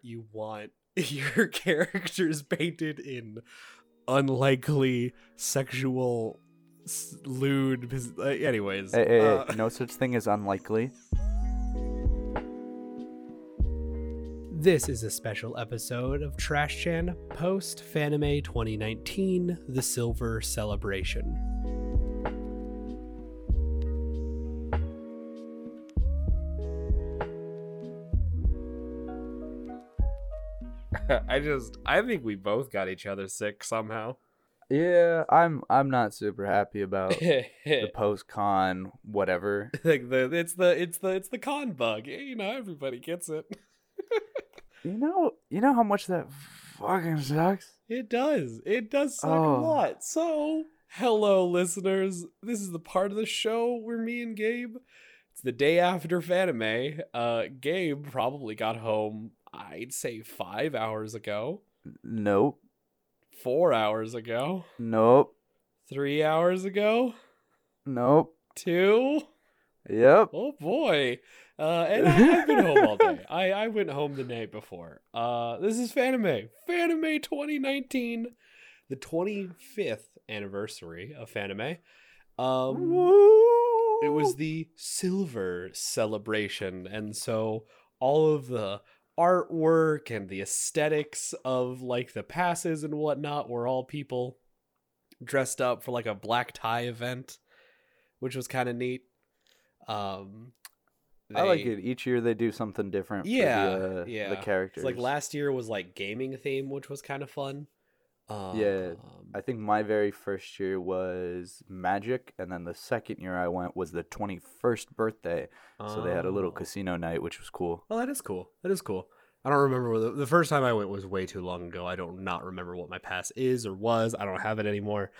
art you want your characters painted in unlikely, sexual, lewd... Anyways. Hey, no such thing as unlikely. This is a special episode of Trash Chan Post Fanime 2019, The Silver Celebration. I think we both got each other sick somehow. Yeah, I'm not super happy about the post-con whatever. Like it's the con bug. You know, everybody gets it. You know how much that fucking sucks? It does suck a lot. So, hello, listeners. This is the part of the show where me and Gabe, it's the day after Fanime. Gabe probably got home, I'd say 5 hours ago. Nope. 4 hours ago. Nope. 3 hours ago. Nope. 2. Yep. Oh, boy. And I've been home all day. I went home the night before. This is Fanime. Fanime 2019. The 25th anniversary of Fanime. It was the Silver Celebration. And so all of the artwork and the aesthetics of like the passes and whatnot were all people dressed up for like a black tie event, which was kind of neat. I like it. Each year they do something different for the characters. It's like last year was like gaming theme, which was kind of fun. I think my very first year was Magic, and then the second year I went was the 21st birthday. So they had a little casino night, which was cool. Well, that is cool. I don't remember. The first time I went was way too long ago. I don't remember what my pass is or was. I don't have it anymore.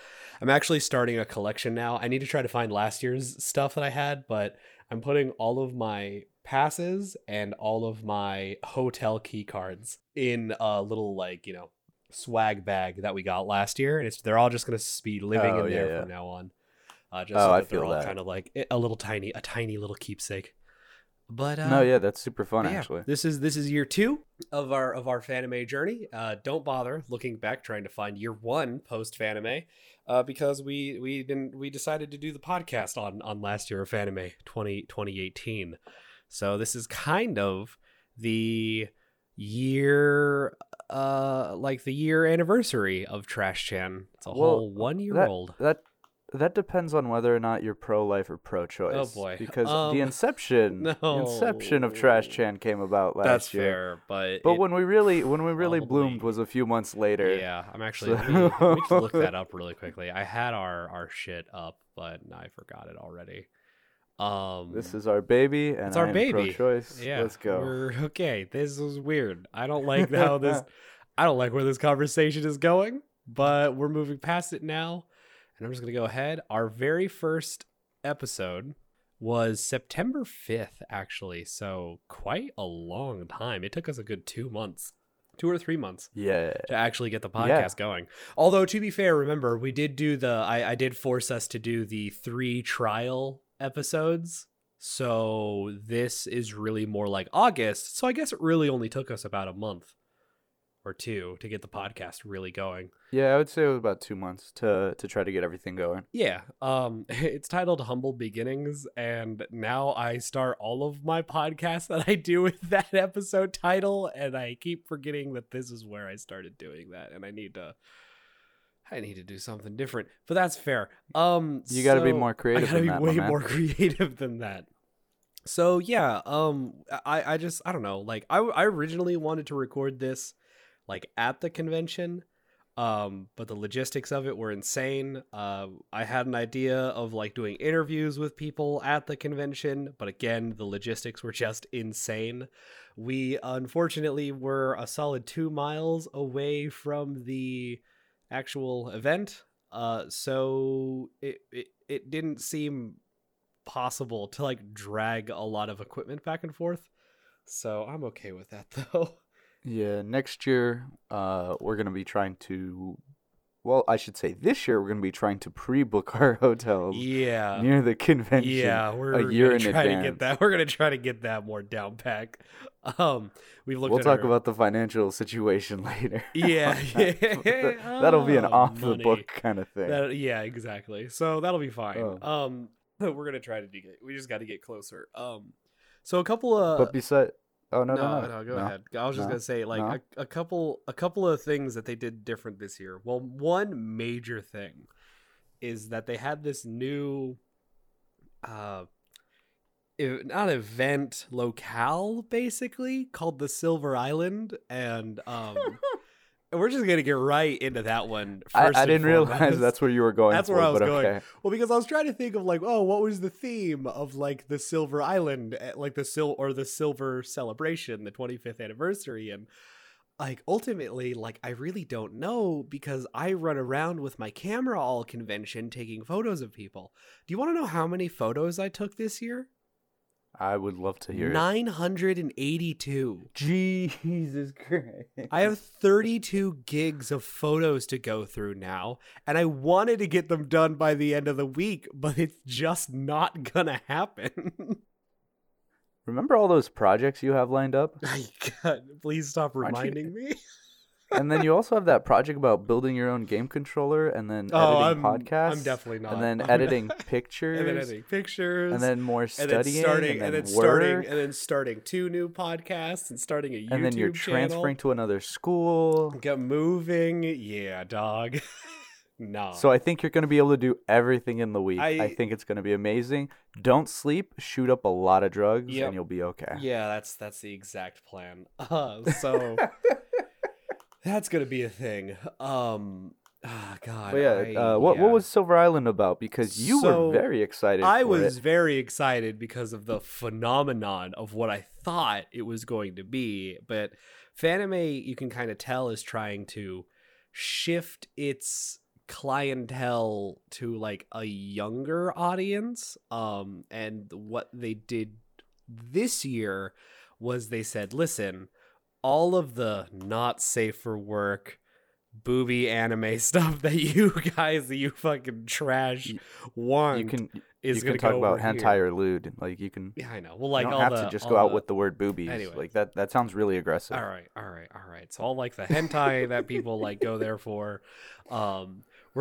I'm actually starting a collection now. I need to try to find last year's stuff that I had, but I'm putting all of my passes and all of my hotel key cards in a little swag bag that we got last year. And they're all just going to be living in there from now on. Kind of like a tiny little keepsake. But that's super fun. Actually, this is year 2 of our Fanime journey. Don't bother looking back trying to find year 1 post Fanime, because we decided to do the podcast on last year of Fanime 2018. So this is kind of the year anniversary of Trash Chan. It's a whole 1 year old. That depends on whether or not you're pro-life or pro-choice. Oh, boy. Because the inception of Trash Chan came about last year. That's fair, but when we really bloomed was a few months later. Yeah, I'm actually... Let me just look that up really quickly. I had our shit up, but I forgot it already. This is our baby, and I am pro-choice. Yeah, let's go. Okay, this is weird. I don't like I don't like where this conversation is going, but we're moving past it now. And I'm just going to go ahead. Our very first episode was September 5th, actually. So quite a long time. It took us a good 2 months, 2 or 3 months to actually get the podcast going. Although, to be fair, remember, we did do I did force us to do the 3 trial episodes. So this is really more like August. So I guess it really only took us about a month or 2 to get the podcast really going. Yeah, I would say it was about 2 months to try to get everything going. Yeah. It's titled Humble Beginnings, and now I start all of my podcasts that I do with that episode title, and I keep forgetting that this is where I started doing that, and I need to do something different. But that's fair. You got to be more creative than that. I got to be way more creative than that. So, yeah, I don't know. Like I originally wanted to record this like at the convention, but the logistics of it were insane. I had an idea of like doing interviews with people at the convention, but again, the logistics were just insane. We unfortunately were a solid 2 miles away from the actual event, so it didn't seem possible to like drag a lot of equipment back and forth. So I'm okay with that, though. Yeah, next year, we're going to be trying to Well, I should say this year we're going to be trying to pre-book our hotels near the convention. Yeah, we're going to try to get that. We're going to try to get that more down pack. We'll talk about the financial situation later. That'll be an off the book kind of thing. Exactly. So that'll be fine. We're going to try to do it. We just got to get closer. So a couple of Go ahead. I was just gonna say a couple of things that they did different this year. Well, one major thing is that they had this new, not event locale basically called the Silver Island, and we're just gonna get right into that one. I didn't realize that's where you were going. That's where I was going. Okay. Well, because I was trying to think of what was the theme of the Silver Island, the Silver Celebration, the 25th anniversary, and ultimately, I really don't know because I run around with my camera all convention taking photos of people. Do you want to know how many photos I took this year? I would love to hear 982. Jesus Christ. I have 32 gigs of photos to go through now, and I wanted to get them done by the end of the week, but it's just not gonna happen. Remember all those projects you have lined up? God, please stop reminding me. And then you also have that project about building your own game controller and then editing podcasts. I'm definitely not. And then editing pictures. And then editing pictures. And then more studying. And then starting two new podcasts and starting a YouTube channel. And then you're transferring to another school. Get moving. Yeah, dog. Nah. So I think you're going to be able to do everything in the week. I think it's going to be amazing. Don't sleep. Shoot up a lot of drugs and you'll be okay. Yeah, that's the exact plan. That's going to be a thing. God. But what was Silver Island about? Because you were very excited. I was very excited because of the phenomenon of what I thought it was going to be. But Fanime, you can kind of tell, is trying to shift its clientele to a younger audience. And what they did this year was they said, listen, all of the not safe for work booby anime stuff that you fucking trash want you can talk about hentai here. Or lewd. You can. Yeah, I know. Well, you don't have to just go out with the word boobies. Anyway. That sounds really aggressive. All right. So all the hentai that people go there for. We're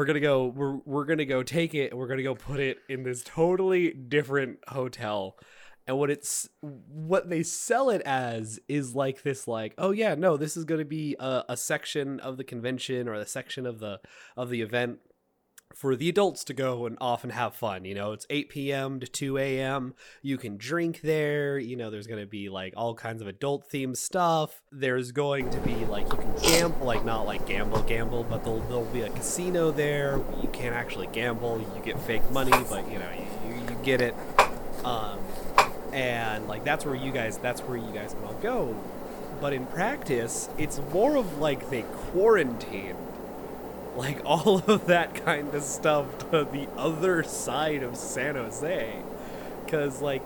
gonna go put it in this totally different hotel. And what they sell it as is this is going to be a section of the convention or the section of the event for the adults to go and off and have fun. It's 8 p.m. to 2 a.m. You can drink there. There's going to be all kinds of adult themed stuff. There's going to be you can gamble, not gamble, but there'll be a casino there. You can't actually gamble. You get fake money, but you get it. And that's where you guys can all go, but in practice it's more of they quarantined all of that kind of stuff to the other side of San Jose, because we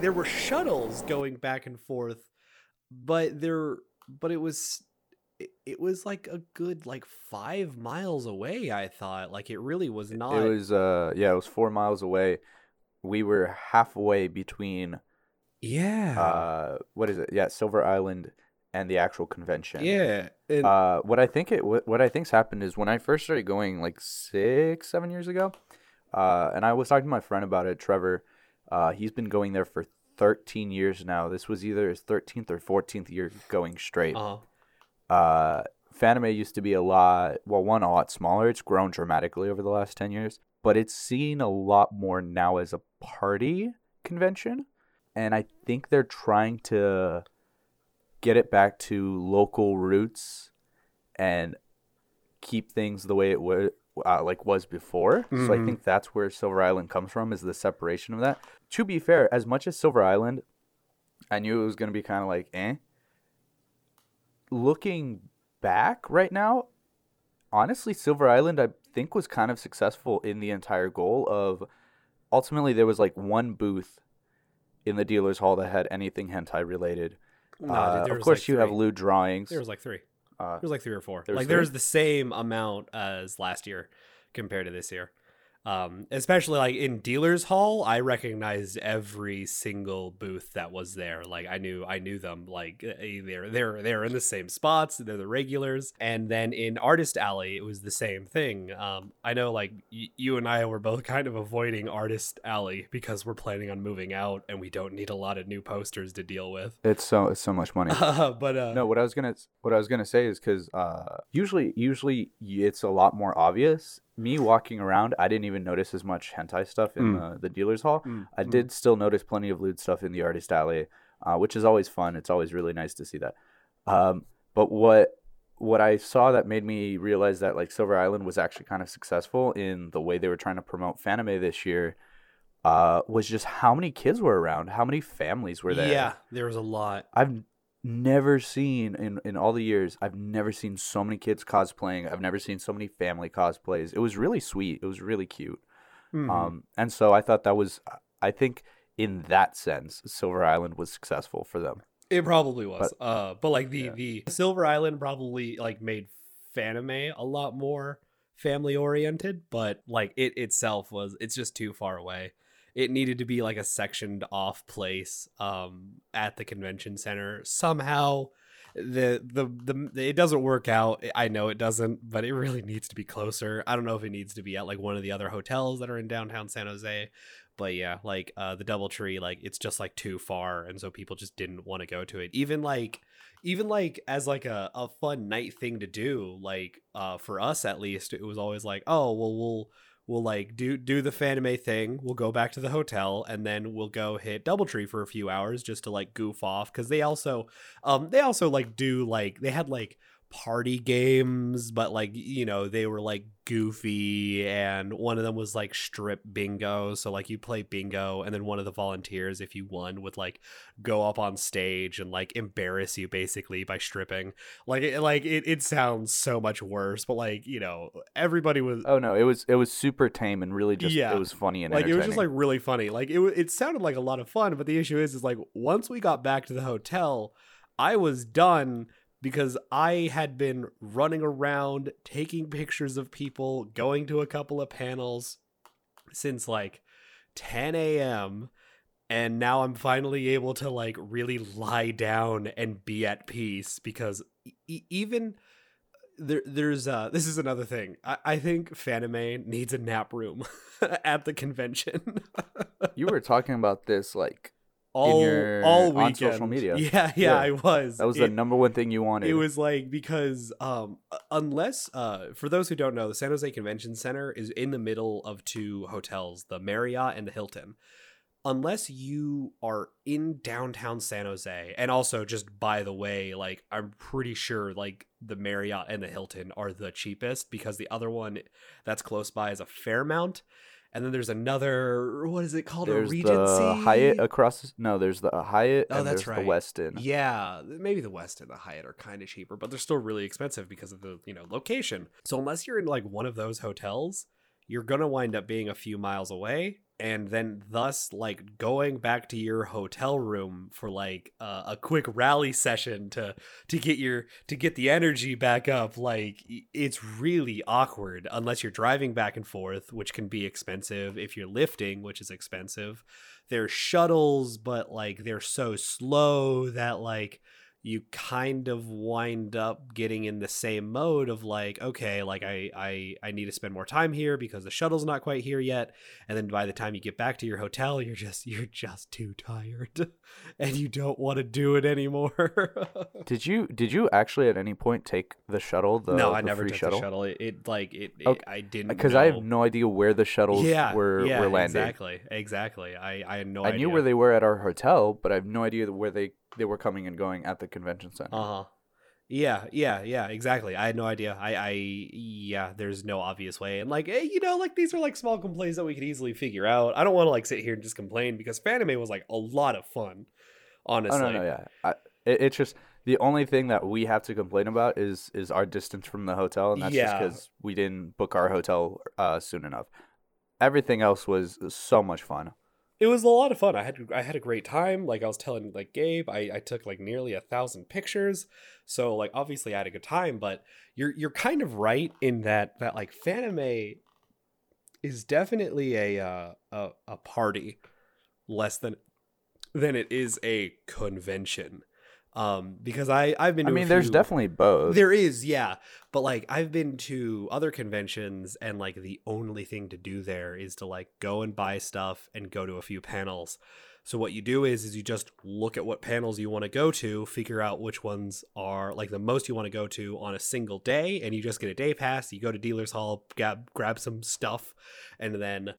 there were shuttles going back and forth, but it was a good 5 miles away. I thought it really was not. It was it was 4 miles away. We were halfway between Silver Island and the actual convention. Yeah. And what I think's happened is when I first started going 6-7 years ago, and I was talking to my friend about it, Trevor. He's been going there for 13 years now. This was either his 13th or 14th year going straight. Uh-huh. Fanime used to be a lot smaller. It's grown dramatically over the last 10 years. But it's seen a lot more now as a party convention. And I think they're trying to get it back to local roots and keep things the way it was before. Mm-hmm. So I think that's where Silver Island comes from, is the separation of that. To be fair, as much as Silver Island, I knew it was going to be kind of eh. Looking back right now, honestly, Silver Island, I think, was kind of successful in the entire goal of, ultimately there was one booth in the dealer's hall that had anything hentai related. No, of course you have lewd drawings. There was three. It was like 3 or 4. There's the same amount as last year compared to this year. Especially like in Dealer's Hall, I recognized every single booth that was there. Like I knew them. Like they're in the same spots. They're the regulars. And then in Artist Alley, it was the same thing. I know like you and I were both kind of avoiding Artist Alley because we're planning on moving out and we don't need a lot of new posters to deal with. It's so much money. But what I was gonna say is because usually it's a lot more obvious. Me walking around, I didn't even notice as much hentai stuff in the dealer's hall. I did still notice plenty of lewd stuff in the artist alley, which is always fun. It's always really nice to see that. But what I saw that made me realize that like Silver Island was actually kind of successful in the way they were trying to promote Fanime this year was just how many kids were around, how many families were there. Yeah, there was a lot. I've never seen in all the years, I've never seen so many kids cosplaying. I've never seen so many family cosplays. It was really sweet. It was really cute. Mm-hmm. And so I thought that was, I think in that sense, Silver Island was successful for them. It probably was. But the Silver Island probably like made Fanime a lot more family oriented, but like it itself was, it's just too far away. It needed to be like a sectioned off place at the convention center. Somehow the it doesn't work out. I know it doesn't, but it really needs to be closer. I don't know if it needs to be at like one of the other hotels that are in downtown San Jose. But yeah, like the DoubleTree, like it's just like too far. And so people just didn't want to go to it. Even like as like a fun night thing to do, like for us, at least, it was always like, oh, well, we'll like do the Fanime thing. We'll go back to the hotel and then we'll go hit DoubleTree for a few hours just to like goof off. Cause they also like do like, they had like party games, but like, you know, they were like goofy, and one of them was like strip bingo. So like you play bingo and then one of the volunteers, if you won, would like go up on stage and like embarrass you basically by stripping. It sounds so much worse, but like, you know, everybody was, oh no, it was super tame and really just, yeah, it was funny and like it was just like really funny. Like it sounded like a lot of fun, but the issue is like once we got back to the hotel, I was done. Because I had been running around, taking pictures of people, going to a couple of panels since like 10 a.m. And now I'm finally able to like really lie down and be at peace, because even there's this is another thing. I think Fanime needs a nap room at the convention. You were talking about this like all weekend on social media. Yeah, I was. That was the number one thing you wanted. It was like, because unless for those who don't know, the San Jose Convention Center is in the middle of two hotels, the Marriott and the Hilton. Unless you are in downtown San Jose, and also just by the way, like I'm pretty sure like the Marriott and the Hilton are the cheapest, because the other one that's close by is a Fairmont. And then there's another, what is it called? There's a Regency? The Hyatt across. No, there's the Hyatt. Oh, and that's right. The Westin. Yeah, maybe the Westin and the Hyatt are kind of cheaper, but they're still really expensive because of the, you know, location. So unless you're in like one of those hotels, you're going to wind up being a few miles away. And then thus like going back to your hotel room for like a quick rally session to get the energy back up. Like it's really awkward unless you're driving back and forth, which can be expensive. If you're lifting, which is expensive, there's shuttles, but like they're so slow that like you kind of wind up getting in the same mode of like, okay, like I need to spend more time here because the shuttle's not quite here yet. And then by the time you get back to your hotel, you're just too tired and you don't want to do it anymore. Did you actually at any point take the shuttle? No, I never took the shuttle. Okay. I didn't, because I have no idea where the shuttles were landing. Exactly. I had no idea. I knew where they were at our hotel, but I have no idea where they were coming and going at the convention center. Uh-huh. Yeah, exactly. I had no idea. I there's no obvious way. And like, hey, you know, like these are like small complaints that we could easily figure out. I don't want to like sit here and just complain, because Fanime was like a lot of fun, honestly. Oh, no, yeah. It's just the only thing that we have to complain about is our distance from the hotel. And that's just because we didn't book our hotel soon enough. Everything else was so much fun. It was a lot of fun. I had a great time. Like I was telling like Gabe, I took like nearly 1,000 pictures. So like obviously I had a good time, but you're kind of right in that like Fanime is definitely a party less than it is a convention. Because I've been to there's definitely both. There is, yeah. But like I've been to other conventions and like the only thing to do there is to like go and buy stuff and go to a few panels. So what you do is you just look at what panels you want to go to, figure out which ones are like the most you want to go to on a single day, and you just get a day pass, you go to dealer's hall, grab some stuff, and then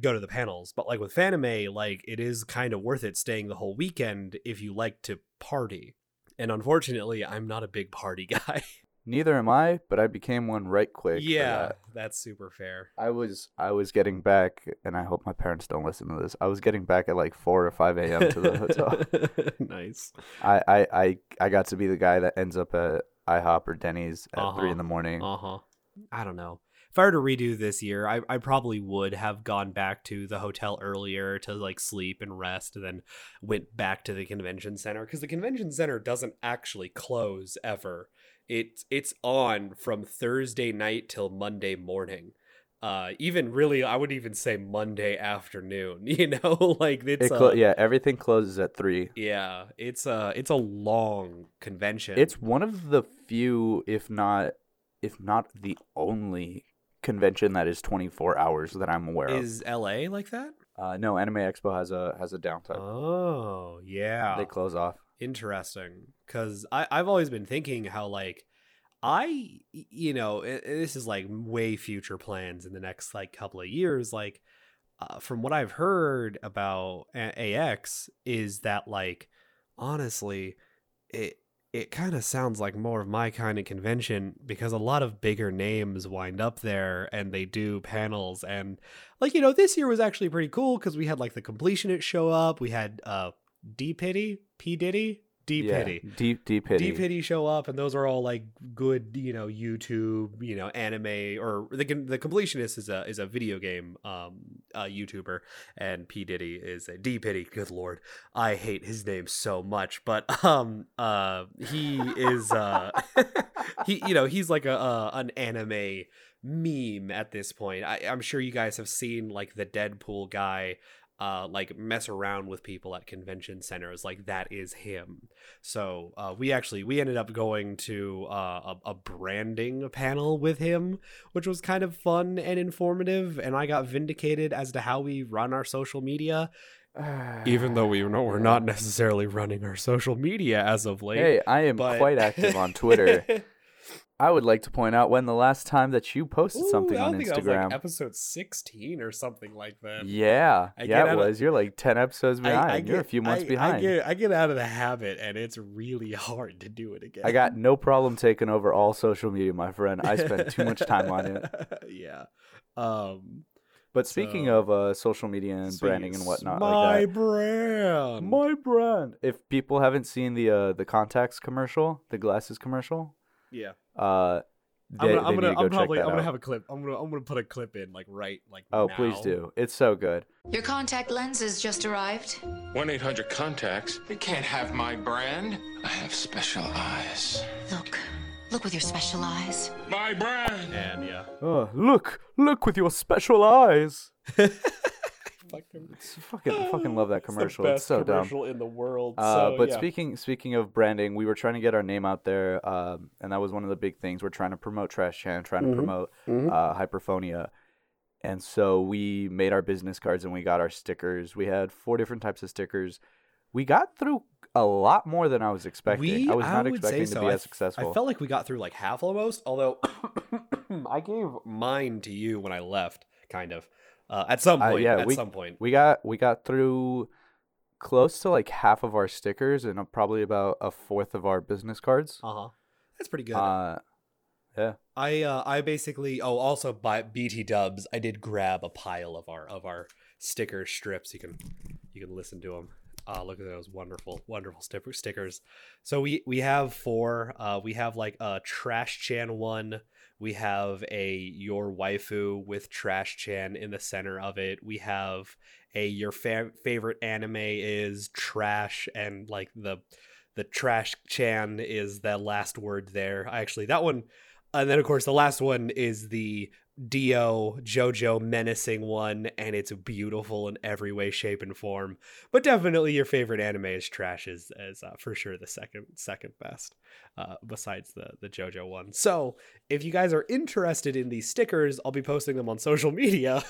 go to the panels. But like with Fanime, like it is kind of worth it staying the whole weekend if you like to party. And unfortunately, I'm not a big party guy. Neither am I, but I became one right quick. Yeah, that's super fair. I was getting back, and I hope my parents don't listen to this. I was getting back at like 4 or 5 a.m. to the hotel. Nice. I got to be the guy that ends up at IHOP or Denny's at 3 in the morning. Uh-huh. I don't know. If I were to redo this year, I probably would have gone back to the hotel earlier to like sleep and rest, and then went back to the convention center, because the convention center doesn't actually close ever. It's on from Thursday night till Monday morning. Even really, I would even say Monday afternoon, you know, like everything closes at 3. Yeah. It's a long convention. It's one of the few, if not the only convention that is 24 hours that I'm aware of. Is LA like that? No, Anime Expo has a downtime. Oh, yeah. They close off. Interesting, because I've always been thinking how like this is like way future plans in the next like couple of years. Like from what I've heard about AX is that like honestly it kind of sounds like more of my kind of convention, because a lot of bigger names wind up there and they do panels. And like, you know, this year was actually pretty cool because we had like The Completionist show up. We had Dpity show up, and those are all like good, you know, YouTube, you know, anime, or the Completionist is a video game YouTuber, and Dpity is a Dpity. Good lord, I hate his name so much, but he is he, you know, he's like an anime meme at this point. I'm sure you guys have seen like the Deadpool guy like mess around with people at convention centers. Like that is him. So we ended up going to a branding panel with him, which was kind of fun and informative, and I got vindicated as to how we run our social media, even though we're not necessarily running our social media as of late. Hey, I am quite active on Twitter. I would like to point out when the last time that you posted something on Instagram. I think that was like episode 16 or something like that. Yeah, it was. You're like 10 episodes behind. You're a few months behind. I get out of the habit, and it's really hard to do it again. I got no problem taking over all social media, my friend. I spend too much time on it. Yeah. But speaking of social media and branding and whatnot, my brand. If people haven't seen the contacts commercial, the glasses commercial. Yeah. I'm gonna put a clip in like right like now. Please do. It's so good. Your contact lenses just arrived. 1-800-CONTACTS. They can't have my brand. I have special eyes. Look with your special eyes. My brand. And yeah. Oh, look with your special eyes. Fucking love that commercial. It's so dumb. It's the best commercial in the world. Speaking of branding, we were trying to get our name out there, and that was one of the big things. We're trying to promote Trash Chan, trying to promote Hyperphonia. And so we made our business cards and we got our stickers. We had 4 different types of stickers. We got through a lot more than I was expecting. I was not expecting to be as successful. I felt like we got through like half almost, although I gave mine to you when I left, kind of. At some point, we got through close to like half of our stickers and probably about a fourth of our business cards. That's pretty good. Yeah. I basically also by BT Dubs, I did grab a pile of our sticker strips. You can listen to them. Look at those wonderful stickers. So we have 4. We have like a Trash Chan one. We have a Your Waifu with Trash Chan in the center of it. We have hey, your favorite anime is trash, and like the trash chan is the last word there. Actually, that one, and then of course the last one is the JoJo menacing one, and it's beautiful in every way, shape, and form. But definitely your favorite anime is trash is for sure the second best, besides the JoJo one. So if you guys are interested in these stickers, I'll be posting them on social media.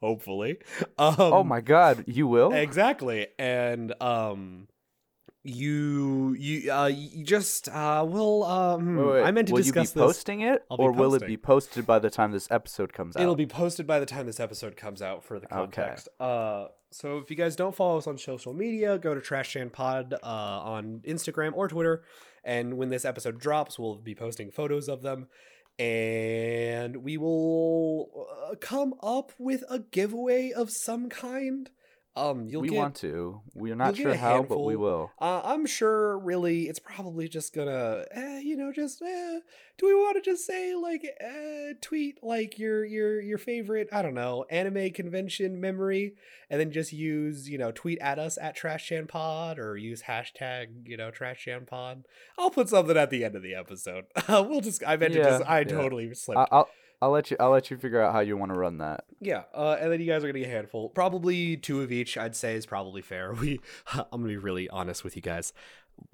Hopefully. Oh my God, you will? Exactly. And you just will wait. I meant to discuss this. Will you be posting it, or will it be posted by the time this episode comes out? It'll be posted by the time this episode comes out for the context. Okay. So if you guys don't follow us on social media, go to Trashcan Pod on Instagram or Twitter, and when this episode drops, we'll be posting photos of them, and we will come up with a giveaway of some kind. We're not sure how, but we will. I'm sure, really, it's probably just gonna, do we want to just say, like, tweet, like, your favorite, I don't know, anime convention memory, and then just use, tweet at us at TrashChanPod, or use hashtag, TrashChanPod. I'll put something at the end of the episode. Totally slipped. I'll let you figure out how you want to run that. Yeah, and then you guys are going to get a handful. Probably two of each, I'd say, is probably fair. I'm going to be really honest with you guys.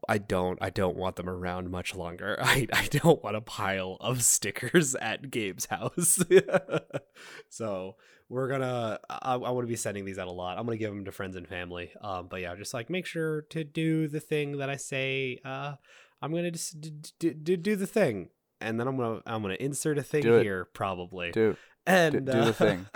I don't want them around much longer. I don't want a pile of stickers at Gabe's house. So we're going to, I want to be sending these out a lot. I'm going to give them to friends and family. But yeah, just like make sure to do the thing that I say. I'm going to just do the thing. And then I'm gonna insert a thing here, probably. Do the thing,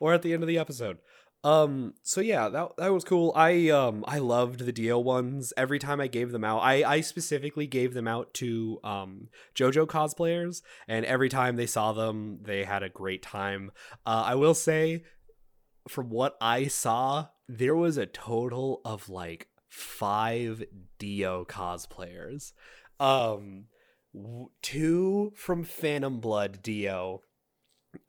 or at the end of the episode. So yeah, that was cool. I loved the Dio ones. Every time I gave them out, I specifically gave them out to JoJo cosplayers, and every time they saw them, they had a great time. I will say, from what I saw, there was a total of like 5 Dio cosplayers. 2 from Phantom Blood Dio,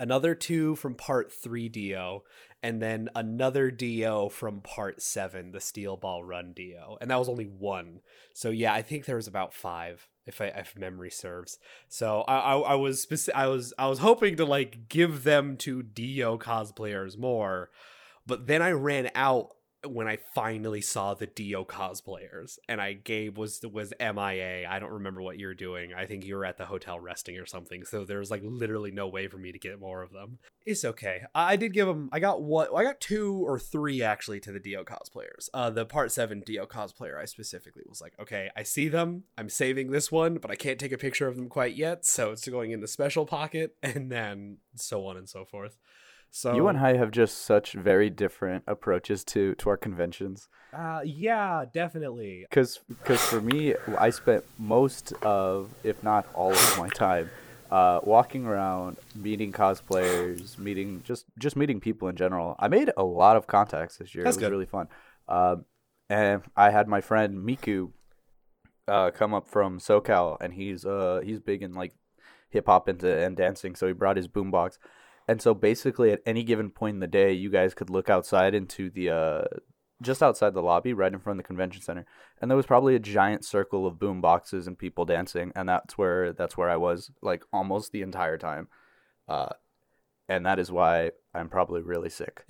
another 2 from Part 3 Dio, and then another Dio from Part 7, the Steel Ball Run Dio, and that was only 1. So yeah, I think there was about 5, if memory serves. So I was hoping to like give them to Dio cosplayers more, but then I ran out when I finally saw the Dio cosplayers, and Gabe was MIA. I don't remember what you were doing. I think you were at the hotel resting or something. So there was like literally no way for me to get more of them. It's okay. I did give them. I got 2 or 3 actually to the Dio cosplayers. The Part 7 Dio cosplayer, I specifically was like, okay, I see them. I'm saving this one, but I can't take a picture of them quite yet. So it's going in the special pocket, and then so on and so forth. So, you and I have just such very different approaches to our conventions. Yeah, definitely. Because for me, I spent most of, if not all of my time, walking around, meeting cosplayers, meeting just meeting people in general. I made a lot of contacts this year. It was really fun. And I had my friend Miku come up from SoCal, and he's big in like hip hop and dancing, so he brought his boombox. And so basically at any given point in the day, you guys could look outside into the just outside the lobby right in front of the convention center. And there was probably a giant circle of boom boxes and people dancing. And that's where I was like almost the entire time. And that is why I'm probably really sick.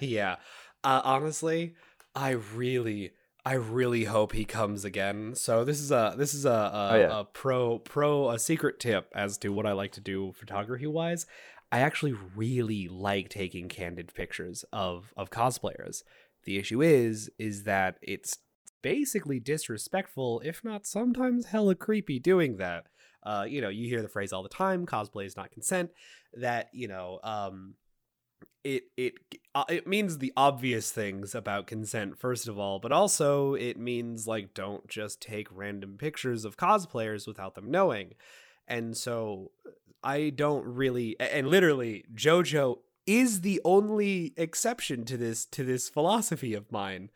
Yeah. Honestly, I really hope he comes again. So this is a secret tip as to what I like to do photography wise. I actually really like taking candid pictures of cosplayers. The issue is that it's basically disrespectful, if not sometimes hella creepy doing that. You hear the phrase all the time, cosplay is not consent, that, it means the obvious things about consent, first of all, but also it means like don't just take random pictures of cosplayers without them knowing. And so I don't really, and literally JoJo is the only exception to this philosophy of mine,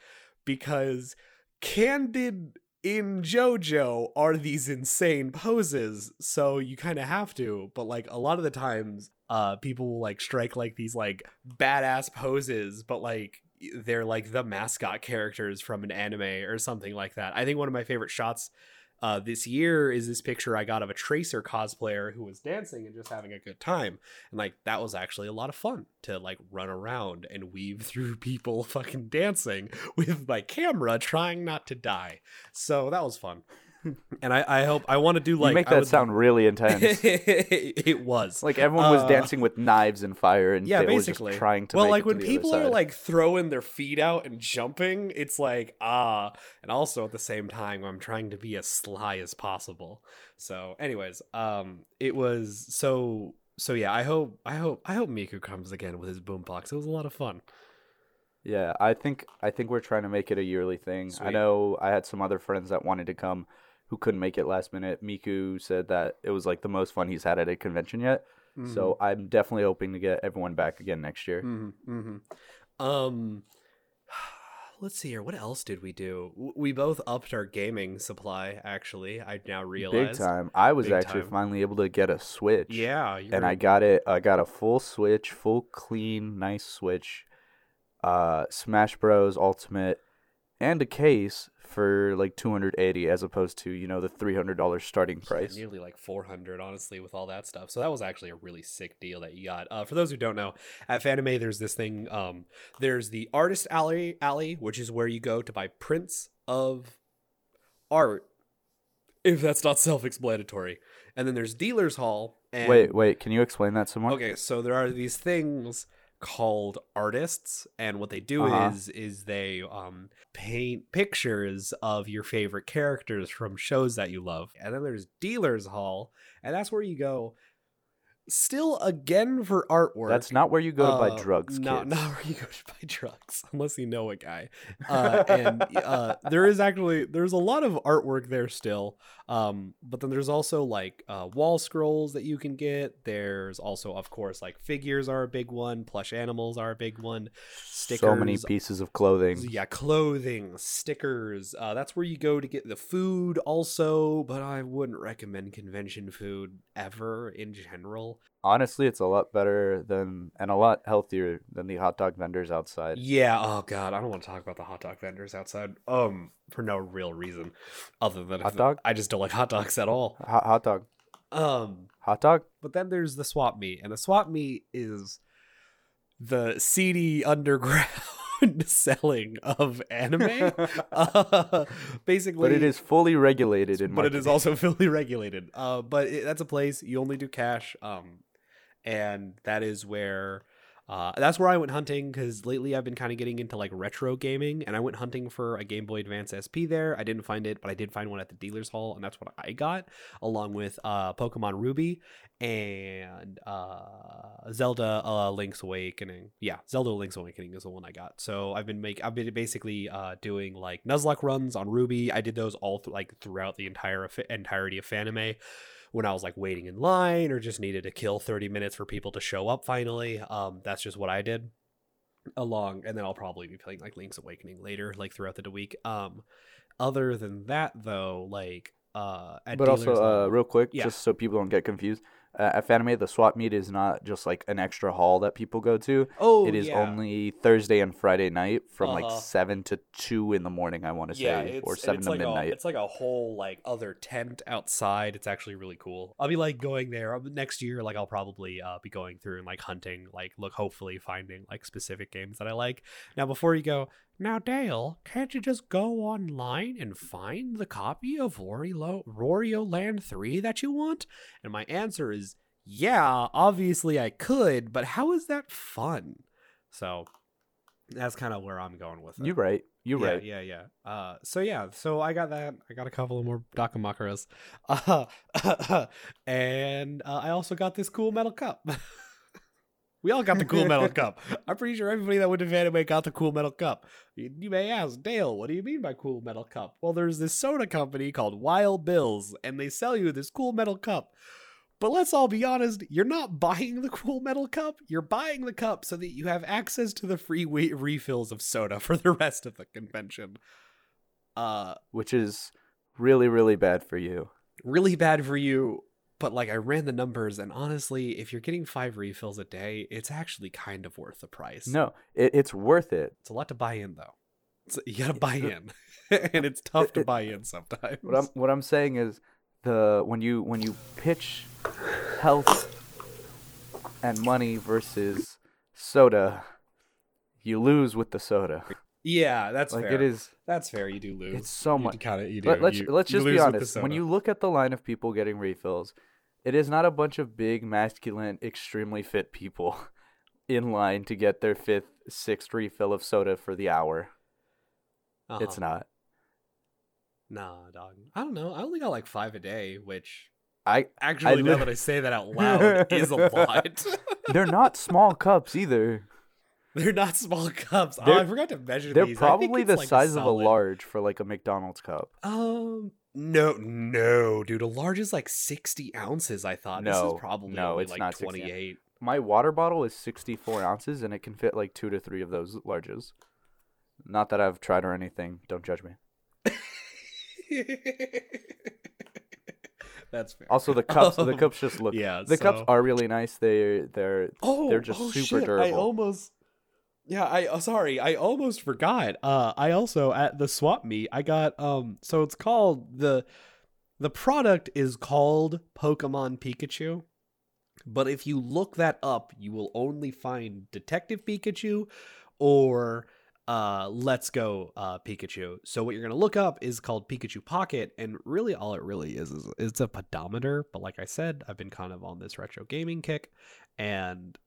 because candid in JoJo are these insane poses, so you kind of have to, but like a lot of the times people will like strike like these like badass poses, but like they're like the mascot characters from an anime or something like that. I think one of my favorite shots this year is this picture I got of a Tracer cosplayer who was dancing and just having a good time, and like that was actually a lot of fun to like run around and weave through people fucking dancing with my camera trying not to die, so that was fun. And I hope, I want to do like, you make that sound really intense. It was like everyone was dancing with knives and fire, and yeah, they basically were just trying to. Well, make like it when to the people are like throwing their feet out and jumping, it's like and also at the same time, I'm trying to be as sly as possible. So, anyways, it was so yeah. I hope Miku comes again with his boombox. It was a lot of fun. Yeah, I think we're trying to make it a yearly thing. Sweet. I know I had some other friends that wanted to come who couldn't make it last minute. Miku said that it was like the most fun he's had at a convention yet. Mm-hmm. So I'm definitely hoping to get everyone back again next year. Mm-hmm. Mm-hmm. Let's see here. What else did we do? We both upped our gaming supply, actually. I now realize. Big time. I was finally able to get a Switch. Yeah. And I got it. I got a full Switch, full clean, nice Switch. Smash Bros. Ultimate. And a case for like $280 as opposed to, you know, the $300 starting price. Yeah, nearly like $400, honestly, with all that stuff. So that was actually a really sick deal that you got. For those who don't know, at Fanime, there's this thing. There's the Artist Alley, which is where you go to buy prints of art, if that's not self-explanatory. And then there's Dealer's Hall. And... Wait, can you explain that some more? Okay, so there are these things called artists, and what they do is they paint pictures of your favorite characters from shows that you love. And then there's Dealer's Hall, and that's where you go still again for artwork. That's not where you go to buy drugs, kids. Not where you go to buy drugs, unless you know a guy. And there's a lot of artwork there still. But then there's also like wall scrolls that you can get. There's also, of course, like figures are a big one. Plush animals are a big one. Stickers. So many pieces of clothing. Yeah, clothing, stickers. That's where you go to get the food also. But I wouldn't recommend convention food ever in general. Honestly, it's a lot better than and a lot healthier than the hot dog vendors outside. Yeah. Oh god, I don't want to talk about the hot dog vendors outside. For no real reason other than hot dog. I just don't like hot dogs at all. Hot dog. Hot dog. But then there's the swap meet, and the swap meet is the seedy underground selling of anime. Basically, but it is fully regulated in marketing. But it is also fully regulated. But that's a place you only do cash. And that is where that's where I went hunting, because lately I've been kind of getting into like retro gaming, and I went hunting for a Game Boy Advance SP there. I didn't find it, but I did find one at the Dealer's Hall, and that's what I got, along with Pokemon Ruby and Zelda Link's Awakening. Yeah, Zelda Link's Awakening is the one I got. So I've been basically doing like Nuzlocke runs on Ruby. I did those all throughout the entirety of Fanime. When I was like waiting in line or just needed to kill 30 minutes for people to show up finally. That's just what I did along. And then I'll probably be playing like Link's Awakening later, like throughout the week. Other than that though, like, but also, real quick, yeah. Just so people don't get confused, at Fanime, the swap meet is not just like an extra hall that people go to. Oh, it is only Thursday and Friday night from like 7 to 2 in the morning. I want to say, or 7 to like midnight. It's like a whole like other tent outside. It's actually really cool. I'll be like going there next year. Like I'll probably be going through and like hunting, like hopefully finding like specific games that I like. Now, before you go. Now, Dale, can't you just go online and find the copy of Wario Land 3 that you want? And my answer is, yeah, obviously I could, but how is that fun? So that's kind of where I'm going with it. You're right. You're right. Yeah. So I got that. I got a couple of more Dakamakaras. And I also got this cool metal cup. We all got the cool metal cup. I'm pretty sure everybody that went to Fanime got the cool metal cup. You may ask, Dale, what do you mean by cool metal cup? Well, there's this soda company called Wild Bill's, and they sell you this cool metal cup. But let's all be honest, you're not buying the cool metal cup. You're buying the cup so that you have access to the free refills of soda for the rest of the convention. Which is really, really bad for you. Really bad for you. But like, I ran the numbers, and honestly, if you're getting 5 refills a day, it's actually kind of worth the price. No, it's worth it. It's a lot to buy in, though. You gotta buy in, and it's tough to buy in sometimes. What I'm saying is, when you pitch health and money versus soda, you lose with the soda. Yeah, that's like fair. It is. That's fair. You do lose. It's so much. Let's just be honest. When you look at the line of people getting refills, it is not a bunch of big, masculine, extremely fit people in line to get their 6th refill of soda for the hour. Uh-huh. It's not. Nah, dog. I don't know. I only got like 5 a day, which now that I say that out loud is a lot. They're not small cups either. They're not small cups. Oh, I forgot to measure these. They're probably the size of a large for like a McDonald's cup. No, dude. A large is like 60 ounces, I thought. No, this is probably it's like 28. My water bottle is 64 ounces, and it can fit like 2 to 3 of those larges. Not that I've tried or anything. Don't judge me. That's fair. Also, the cups just look. Yeah, cups are really nice. They're just super durable. I almost forgot. I also at the swap meet I got so it's called the product is called Pokemon Pikachu, but if you look that up, you will only find Detective Pikachu or Let's Go Pikachu. So what you're gonna look up is called Pikachu Pocket, and really all it really is it's a pedometer. But like I said, I've been kind of on this retro gaming kick, and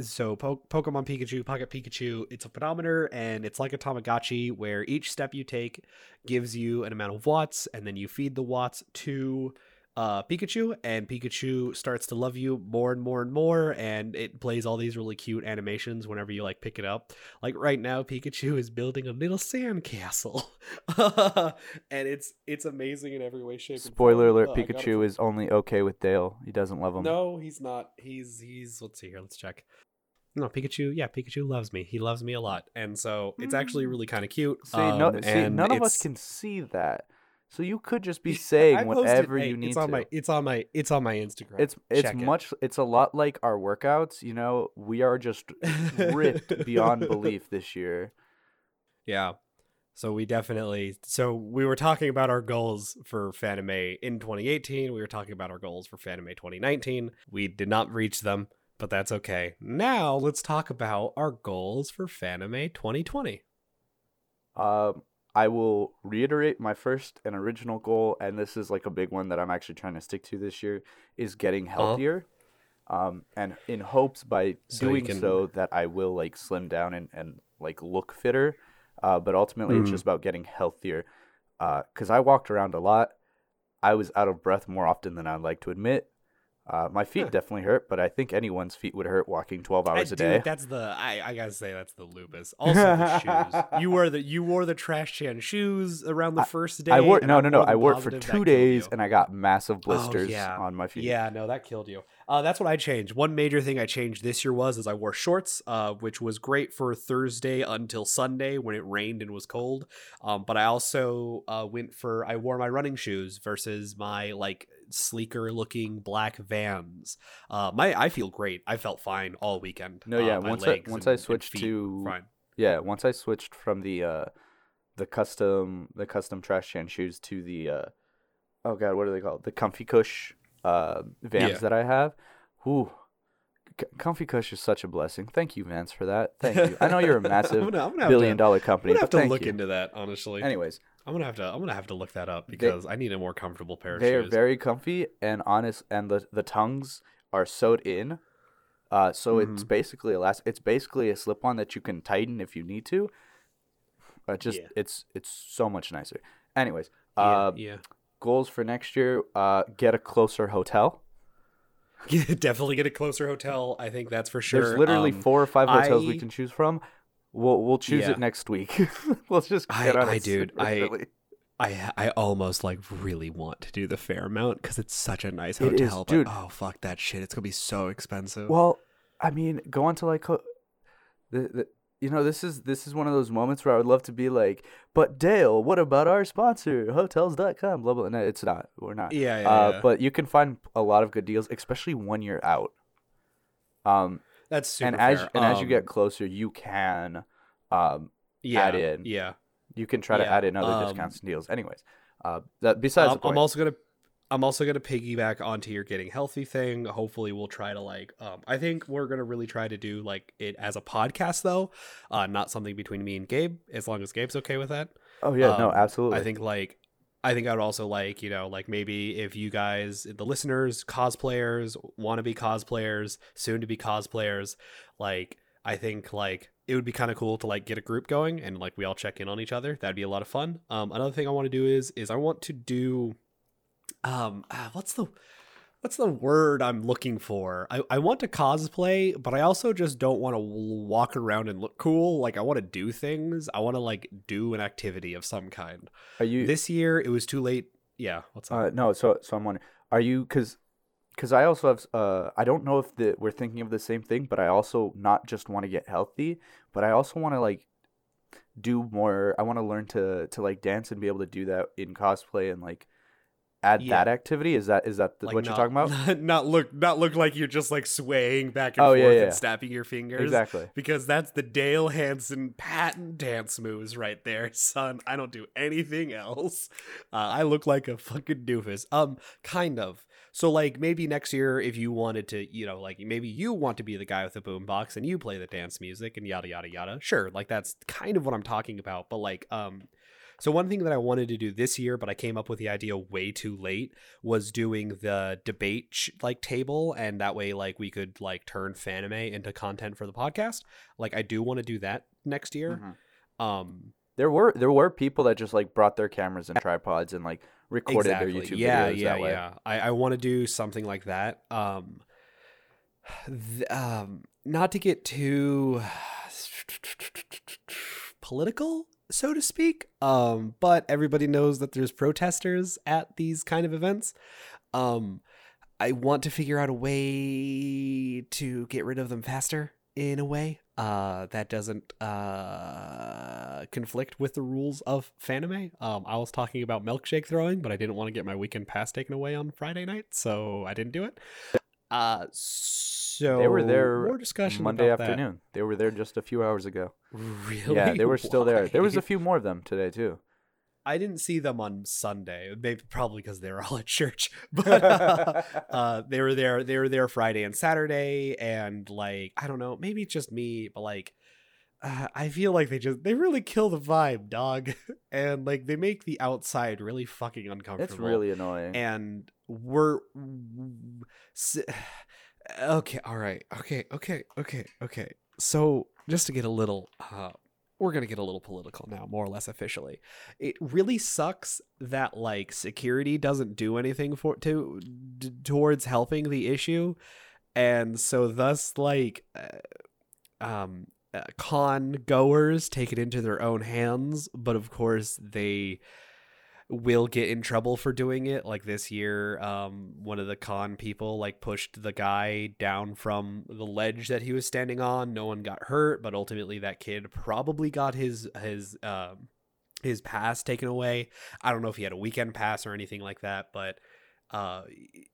so Pokemon Pikachu, Pocket Pikachu, it's a pedometer, and it's like a Tamagotchi where each step you take gives you an amount of watts, and then you feed the watts to Pikachu, and Pikachu starts to love you more and more and more, and it plays all these really cute animations whenever you like pick it up. Like right now, Pikachu is building a little sandcastle, and it's amazing in every way, shape. Spoiler alert: Pikachu is only okay with Dale. He doesn't love him. No, he's not. He's. Let's see here. Let's check. No, Pikachu. Yeah, Pikachu loves me. He loves me a lot, and so it's actually really kind of cute. None of us can see that. So you could just be saying whatever you need to. It's on my Instagram. It's a lot like our workouts. You know, we are just ripped beyond belief this year. Yeah. So we were talking about our goals for Fanime in 2018. We were talking about our goals for Fanime 2019. We did not reach them, but that's okay. Now let's talk about our goals for Fanime 2020. I will reiterate my first and original goal, and this is like a big one that I'm actually trying to stick to this year, is getting healthier. And in hopes by that I will like slim down and like look fitter. But ultimately it's just about getting healthier. 'Cause I walked around a lot. I was out of breath more often than I'd like to admit. My feet definitely hurt, but I think anyone's feet would hurt walking 12 hours a day. That's I gotta say, that's the lupus. Also the shoes. You wore the Trash Chan shoes around the first day. I wore it for 2 days, and I got massive blisters on my feet. Yeah, no, that killed you. That's what I changed. One major thing I changed this year was I wore shorts, which was great for Thursday until Sunday when it rained and was cold. But I also I wore my running shoes versus my like sleeker looking black Vans. I feel great. I felt fine all weekend. No, yeah. Once I switched from the custom Trash Can shoes to the what are they called? The Comfy Cush. Vans that I have. Comfy Kush is such a blessing. Thank you, Vans, for that. Thank you. I know you're a massive billion-dollar company. I'm gonna have to look into that, honestly. Anyways, I'm gonna have to look that up because I need a more comfortable pair of shoes. They are very comfy and honest, and the tongues are sewed in. So it's basically a slip-on that you can tighten if you need to. It's so much nicer. Anyways, goals for next year, get a closer hotel. Definitely get a closer hotel. I think that's for sure. There's literally 4 or 5 hotels we can choose from. We'll choose it next week. Let's just get on it. Dude, I almost like really want to do the Fairmont because it's such a nice hotel. It is, dude. But, oh fuck that shit. It's gonna be so expensive. Well, I mean, go on to like the you know, this is one of those moments where I would love to be like, but Dale, what about our sponsor, Hotels.com, blah, blah. No, it's not. We're not. Yeah. But you can find a lot of good deals, especially when you're out. That's super fair. As you get closer, you can add in. Yeah. You can try to add in other discounts and deals. Anyways, besides the point. I'm also gonna piggyback onto your getting healthy thing. Hopefully, we'll try to I think we're gonna really try to do it as a podcast though, not something between me and Gabe. As long as Gabe's okay with that. Oh yeah, no, absolutely. I think I would also maybe if you guys, the listeners, cosplayers, wannabe cosplayers, soon to be cosplayers, I think it would be kind of cool to get a group going and we all check in on each other. That'd be a lot of fun. Another thing I want to do is I want to do. What's the word I'm looking for? I want to cosplay, but I also just don't want to walk around and look cool. I want to do things. I want to do an activity of some kind. Are you this year? It was too late. Yeah. What's that? No. So I'm wondering. Are you? Because I also have. I don't know if we're thinking of the same thing, but I also not just want to get healthy, but I also want to do more. I want to learn to dance and be able to do that in cosplay and add that activity. Is that what you're talking about? Not look like you're just swaying back and forth and snapping your fingers. Exactly. Because that's the Dale Hansen patent dance moves right there, son. I don't do anything else. I look like a fucking doofus. Kind of. So maybe next year, if you wanted to, maybe you want to be the guy with the boombox and you play the dance music and yada yada yada. Sure, that's kind of what I'm talking about. But so one thing that I wanted to do this year, but I came up with the idea way too late, was doing the debate table, and that way we could turn Fanime into content for the podcast. I do want to do that next year. Mm-hmm. There were people that just brought their cameras and tripods and recorded their YouTube videos that way. Yeah. I want to do something like that. Not to get too political, so to speak, but everybody knows that there's protesters at these kind of events. I want to figure out a way to get rid of them faster in a way that doesn't conflict with the rules of Fanime. I was talking about milkshake throwing, but I didn't want to get my weekend pass taken away on Friday night, so I didn't do it. So they were there Monday afternoon. That. They were there just a few hours ago. Really? Yeah, they were still there. There was a few more of them today too. I didn't see them on Sunday. Maybe probably because they were all at church. But they were there. They were there Friday and Saturday, and I don't know, maybe it's just me, but I feel they really kill the vibe, dog. And they make the outside really fucking uncomfortable. It's really annoying. And we're. Okay. All right. Okay. So just to get a little, we're going to get a little political now, more or less officially. It really sucks that security doesn't do anything towards helping the issue. And so thus con goers take it into their own hands. But of course they will get in trouble for doing it. This year, one of the con people pushed the guy down from the ledge that he was standing on. No one got hurt, but ultimately that kid probably got his pass taken away. I don't know if he had a weekend pass or anything like that, but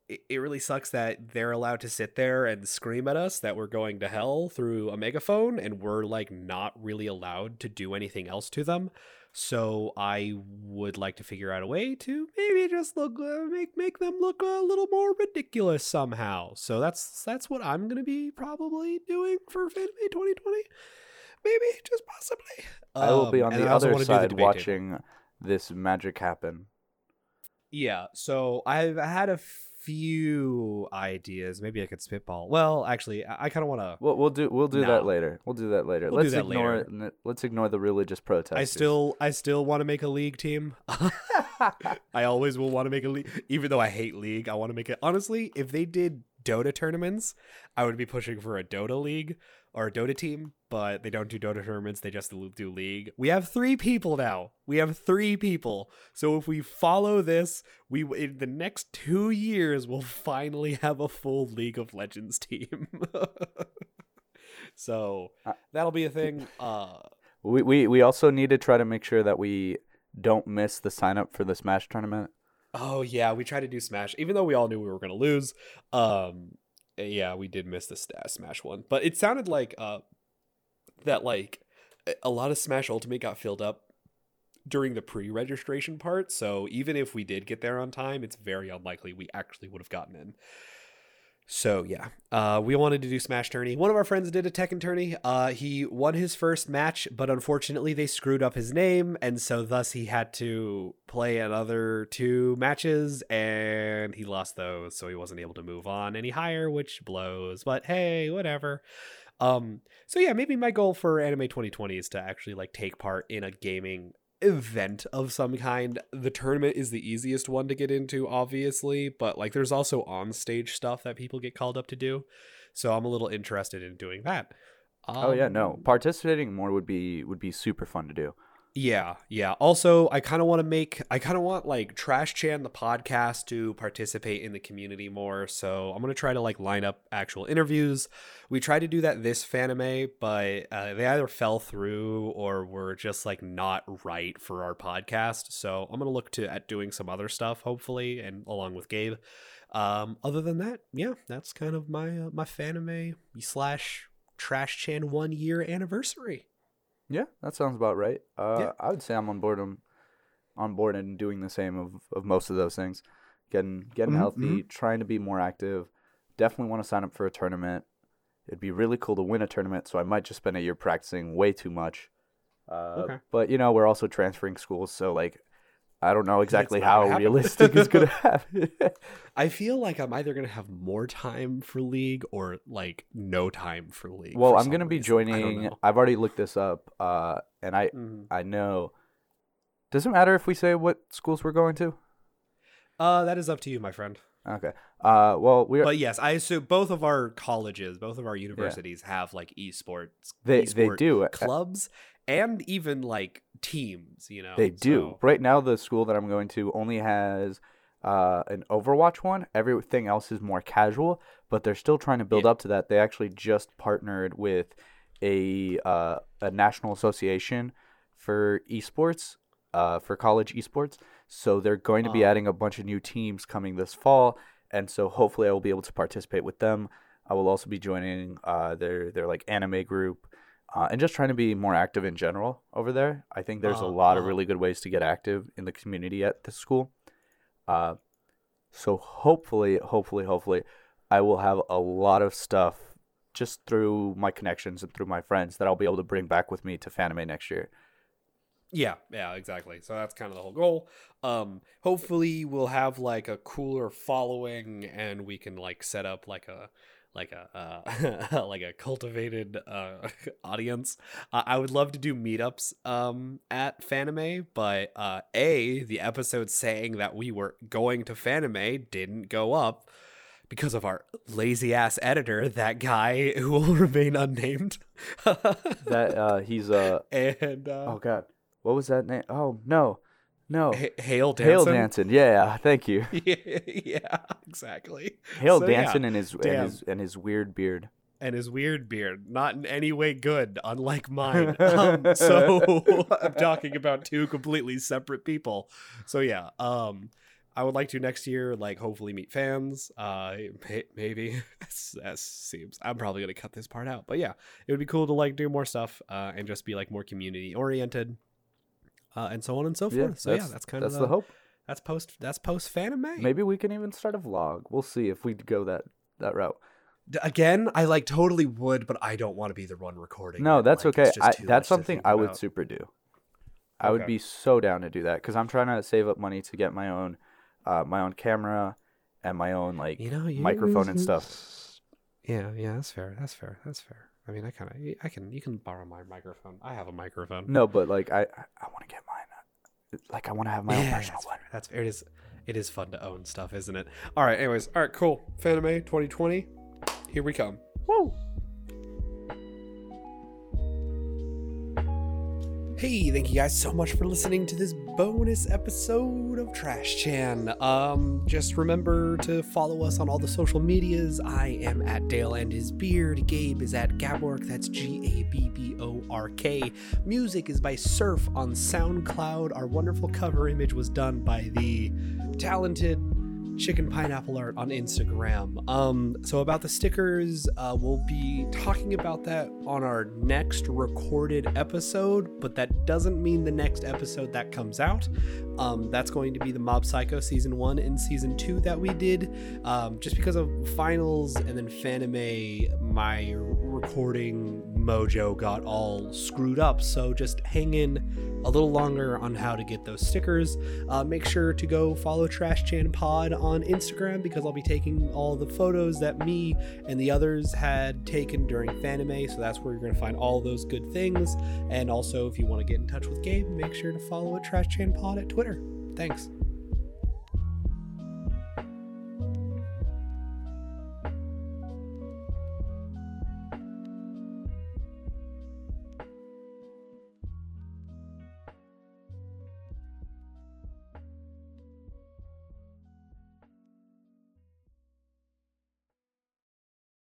it really sucks that they're allowed to sit there and scream at us that we're going to hell through a megaphone, and we're not really allowed to do anything else to them. So I would like to figure out a way to maybe just make them look a little more ridiculous somehow. So that's what I'm gonna be probably doing for Fanime 2020. Maybe just possibly. I will be on the other side watching this magic happen. Yeah. So I've had a few ideas. Maybe I could spitball. Well, actually, I kind of want to. We'll do that later. Let's ignore the religious protesters. I still want to make a league team. I always will want to make a league, even though I hate league. I want to make it. Honestly, if they did Dota tournaments, I would be pushing for a Dota league or a Dota team, but they don't do Dota tournaments. They just do league. We have 3 people now. So if we follow this, we in the next 2 years, we'll finally have a full League of Legends team. So that'll be a thing. We also need to try to make sure that we don't miss the sign up for the Smash tournament. Oh yeah, we tried to do Smash, even though we all knew we were going to lose. Yeah, we did miss the Smash one, but it sounded like that like a lot of Smash Ultimate got filled up during the pre-registration part. So even if we did get there on time, it's very unlikely we actually would have gotten in. So yeah, we wanted to do Smash Tourney. One of our friends did a Tekken Tourney. He won his first match, but unfortunately they screwed up his name. And so thus he had to play another two matches and he lost those. So he wasn't able to move on any higher, which blows, but hey, whatever. So yeah, maybe my goal for Anime 2020 is to actually like take part in a gaming event of some kind. The tournament is the easiest one to get into, obviously, but like there's also on stage stuff that people get called up to do, so I'm a little interested in doing that. Oh yeah, no, participating more would be super fun to do. Yeah. Also, I kind of want like Trash Chan the podcast to participate in the community more. So I'm going to try to like line up actual interviews. We tried to do that this Fanime, but they either fell through or were just like not right for our podcast. So I'm going to look at doing some other stuff, hopefully, and along with Gabe. Other than that, yeah, that's kind of my Fanime / Trash Chan 1 year anniversary. Yeah, that sounds about right. Yeah. I would say I'm on board and doing the same of most of those things. Getting healthy, trying to be more active. Definitely want to sign up for a tournament. It'd be really cool to win a tournament, so I might just spend a year practicing way too much. Okay. But, you know, we're also transferring schools, so, like, I don't know exactly how realistic it's going to happen. I feel like I'm either going to have more time for League or like no time for League. Well, I'm going to be joining. I've already looked this up, and I know. Does it matter if we say what schools we're going to? That is up to you, my friend. Okay. Well, we. But yes, I assume both of our colleges, both of our universities, have like esports. They do clubs. And even like teams, you know, they do. So. Right now, the school that I'm going to only has an Overwatch one. Everything else is more casual, but they're still trying to build up to that. They actually just partnered with a national association for esports, for college esports. So they're going to be adding a bunch of new teams coming this fall, and so hopefully I will be able to participate with them. I will also be joining their like anime group. And just trying to be more active in general over there. I think there's a lot of really good ways to get active in the community at the school. So hopefully, I will have a lot of stuff just through my connections and through my friends that I'll be able to bring back with me to Fanime next year. Yeah, exactly. So that's kind of the whole goal. Hopefully, we'll have like a cooler following and we can like set up like a cultivated audience. I would love to do meetups at Fanime, but the episode saying that we were going to Fanime didn't go up because of our lazy ass editor, that guy who will remain unnamed. That he's and oh god, what was that name? Oh no. No, Hale Danson. Hale Danson, yeah, thank you. Yeah, exactly. Hale Danson, yeah. and his weird beard. And his weird beard, not in any way good, unlike mine. So I'm talking about two completely separate people. So yeah, I would like to next year, like hopefully meet fans. Maybe that seems. I'm probably gonna cut this part out, but yeah, it would be cool to like do more stuff and just be like more community oriented. And so on and so forth. So yeah, that's the hope. That's post Fanime. Maybe we can even start a vlog. We'll see if we go that route. Again, I like totally would, but I don't want to be the one recording. No, that's like, okay. That's something I would super do. I would be so down to do that because I'm trying to save up money to get my own camera and my own like microphone and stuff. Yeah, that's fair. I mean, you can borrow my microphone. I have a microphone. No, but like, I want to get mine. Like, I want to have my own personal one. That's fair. It is fun to own stuff, isn't it? All right. Anyways. All right. Cool. Fanime 2020. Here we come. Woo. Hey, thank you guys so much for listening to this bonus episode of Trash Chan. Just remember to follow us on all the social medias. I am at Dale and His Beard. Gabe is at Gabbork. That's Gabbork. Music is by Surf on SoundCloud. Our wonderful cover image was done by the talented Chicken Pineapple Art on Instagram. So about the stickers, we'll be talking about that on our next recorded episode, but that doesn't mean the next episode that comes out. That's going to be the Mob Psycho Season 1 and Season 2 that we did. Just because of finals and then Fanime, my recording mojo got all screwed up, so just hang in a little longer on how to get those stickers. Make sure to go follow Trashcan Pod on Instagram, because I'll be taking all the photos that me and the others had taken during Fanime, so that's where you're going to find all those good things. And also, if you want to get in touch with Gabe, make sure to follow at Trashcan Pod at Twitter. Thanks.